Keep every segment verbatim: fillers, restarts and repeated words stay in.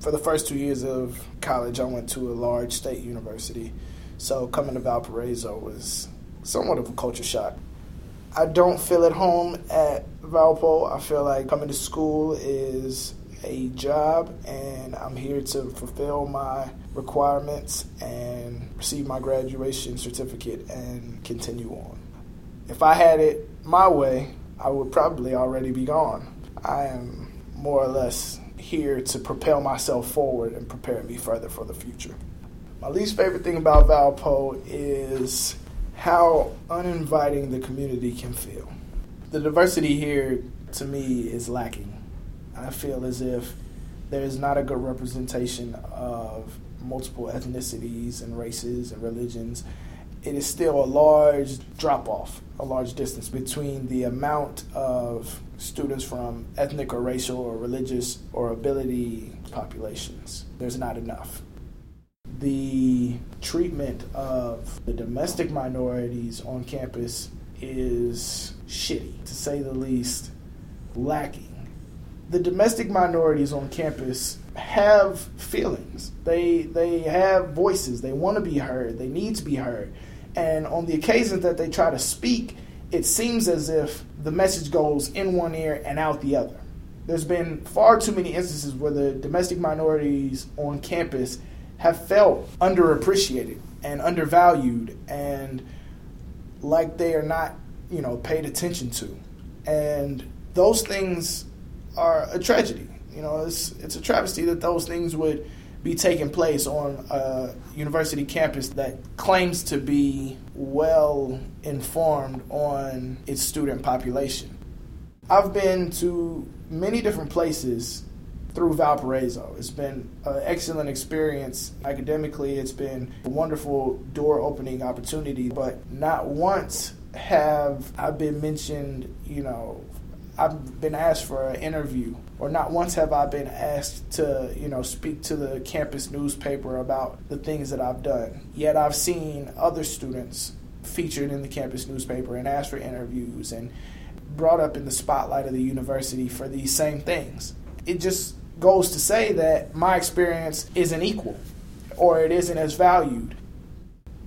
for the first two years of college, I went to a large state university. So coming to Valparaiso was somewhat of a culture shock. I don't feel at home at Valpo. I feel like coming to school is a job, and I'm here to fulfill my requirements and receive my graduation certificate and continue on. If I had it my way, I would probably already be gone. I am more or less here to propel myself forward and prepare me further for the future. My least favorite thing about Valpo is how uninviting the community can feel. The diversity here, to me, is lacking. I feel as if there is not a good representation of multiple ethnicities and races and religions. It is still a large drop-off, a large distance between the amount of students from ethnic or racial or religious or ability populations. There's not enough. The treatment of the domestic minorities on campus is shitty, to say the least, lacking. The domestic minorities on campus have feelings. They they have voices. They want to be heard. They need to be heard. And on the occasions that they try to speak, it seems as if the message goes in one ear and out the other. There's been far too many instances where the domestic minorities on campus have felt underappreciated and undervalued and like they are not, you know, paid attention to. And those things are a tragedy. You know, it's it's a travesty that those things would be taking place on a university campus that claims to be well informed on its student population. I've been to many different places through Valparaiso. It's been an excellent experience academically. It's been a wonderful door-opening opportunity, but not once have I been mentioned, you know, I've been asked for an interview, or not once have I been asked to, you know, speak to the campus newspaper about the things that I've done. Yet I've seen other students featured in the campus newspaper and asked for interviews and brought up in the spotlight of the university for these same things. It just goes to say that my experience isn't equal, or it isn't as valued.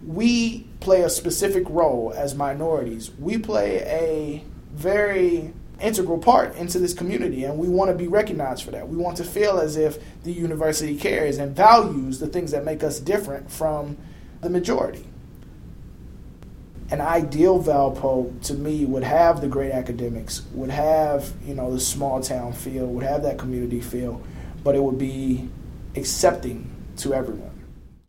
We play a specific role as minorities. We play a very integral part into this community, and we want to be recognized for that. We want to feel as if the university cares and values the things that make us different from the majority. An ideal Valpo, to me, would have the great academics, would have, you know, the small town feel, would have that community feel, but it would be accepting to everyone.